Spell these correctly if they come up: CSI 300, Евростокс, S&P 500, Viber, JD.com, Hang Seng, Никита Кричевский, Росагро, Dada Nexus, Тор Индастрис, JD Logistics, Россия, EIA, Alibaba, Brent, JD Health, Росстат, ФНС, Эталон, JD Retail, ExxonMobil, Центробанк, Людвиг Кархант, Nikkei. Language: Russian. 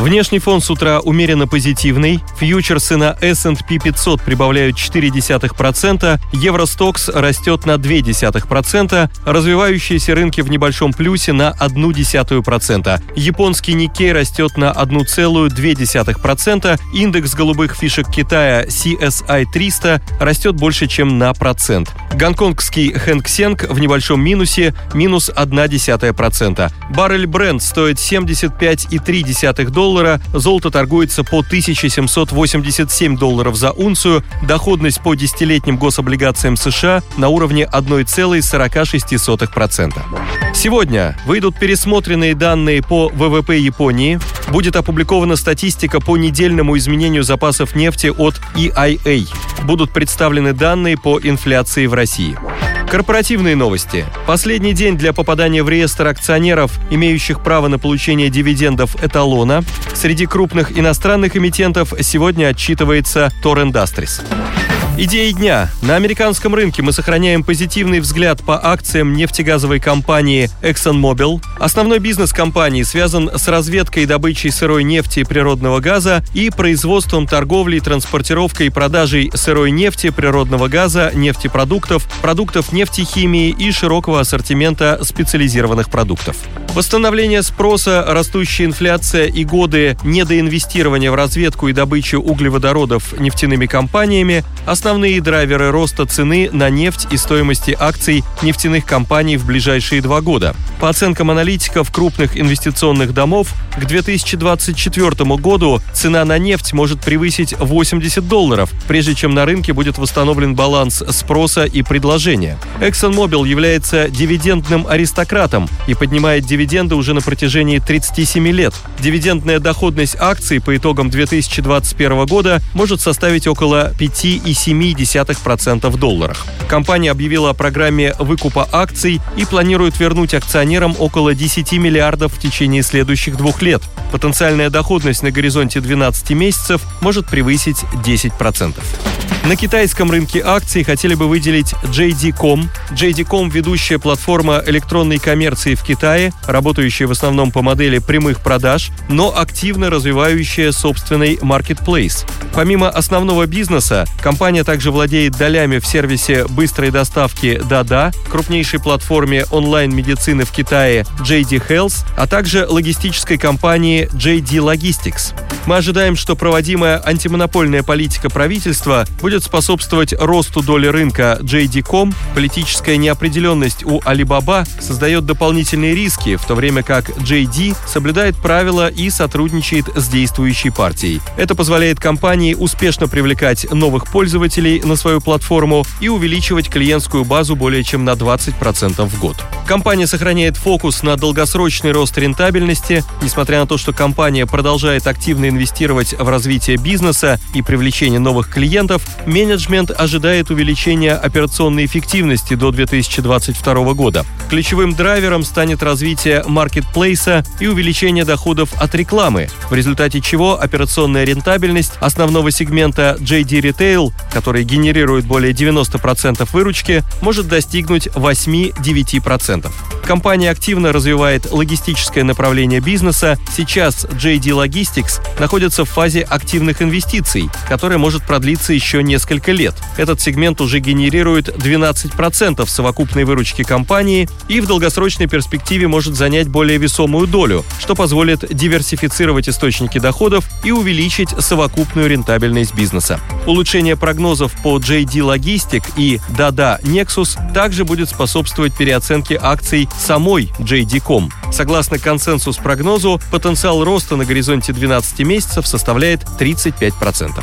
Внешний фон с утра умеренно позитивный. Фьючерсы на S&P 500 прибавляют 0,4%, Евростокс растет на 0,2%, развивающиеся рынки в небольшом плюсе на 0,1%. Японский Nikkei растет на 1,2%, индекс голубых фишек Китая CSI 300 растет больше, чем на 1%. Гонконгский Hang Seng в небольшом минусе, минус 0,1%. Баррель Brent стоит $75,3. Золото торгуется по $1787 за унцию, доходность по десятилетним гособлигациям США на уровне 1,46%. Сегодня выйдут пересмотренные данные по ВВП Японии, будет опубликована статистика по недельному изменению запасов нефти от EIA, будут представлены данные по инфляции в России. Корпоративные новости. Последний день для попадания в реестр акционеров, имеющих право на получение дивидендов Эталона. Среди крупных иностранных эмитентов сегодня отчитывается Тор Индастрис. Идеи дня. На американском рынке мы сохраняем позитивный взгляд по акциям нефтегазовой компании ExxonMobil. Основной бизнес компании связан с разведкой и добычей сырой нефти и природного газа и производством, торговлей, транспортировкой и продажей сырой нефти, природного газа, нефтепродуктов, продуктов нефтехимии и широкого ассортимента специализированных продуктов. Восстановление спроса, растущая инфляция и годы недоинвестирования в разведку и добычу углеводородов нефтяными компаниями – основные драйверы роста цены на нефть и стоимости акций нефтяных компаний в ближайшие 2 года. По оценкам аналитиков крупных инвестиционных домов, к 2024 году цена на нефть может превысить $80, прежде чем на рынке будет восстановлен баланс спроса и предложения. ExxonMobil является дивидендным аристократом и поднимает дивиденды уже на протяжении 37 лет. Дивидендная доходность акций по итогам 2021 года может составить около 5,7% в долларах. Компания объявила о программе выкупа акций и планирует вернуть акционерам около 10 миллиардов в течение следующих 2 лет. Потенциальная доходность на горизонте 12 месяцев может превысить 10%. На китайском рынке акций хотели бы выделить JD.com. JD.com – ведущая платформа электронной коммерции в Китае, работающая в основном по модели прямых продаж, но активно развивающая собственный маркетплейс. Помимо основного бизнеса, компания также владеет долями в сервисе быстрой доставки Dada, крупнейшей платформе онлайн-медицины в Китае JD Health, а также логистической компании JD Logistics. Мы ожидаем, что проводимая антимонопольная политика правительства будет способствовать росту доли рынка JD.com. Политическая неопределенность у Alibaba создает дополнительные риски, в то время как JD соблюдает правила и сотрудничает с действующей партией. Это позволяет компании успешно привлекать новых пользователей на свою платформу и увеличивать клиентскую базу более чем на 20% в год. Компания сохраняет фокус на долгосрочный рост рентабельности. Несмотря на то, что компания продолжает активно инвестировать в развитие бизнеса и привлечение новых клиентов, менеджмент ожидает увеличения операционной эффективности до 2022 года. Ключевым драйвером станет развитие маркетплейса и увеличение доходов от рекламы, в результате чего операционная рентабельность основного сегмента JD Retail, который генерирует более 90% выручки, может достигнуть 8-9%. Компания активно развивает логистическое направление бизнеса. Сейчас JD Logistics находится в фазе активных инвестиций, которая может продлиться еще несколько лет. Этот сегмент уже генерирует 12% совокупной выручки компании и в долгосрочной перспективе может занять более весомую долю, что позволит диверсифицировать источники доходов и увеличить совокупную рентабельность бизнеса. Улучшение прогнозов по JD Logistics и Dada Nexus также будет способствовать переоценке акций самой JD.com. Согласно консенсус-прогнозу, потенциал роста на горизонте 12 месяцев составляет 35%.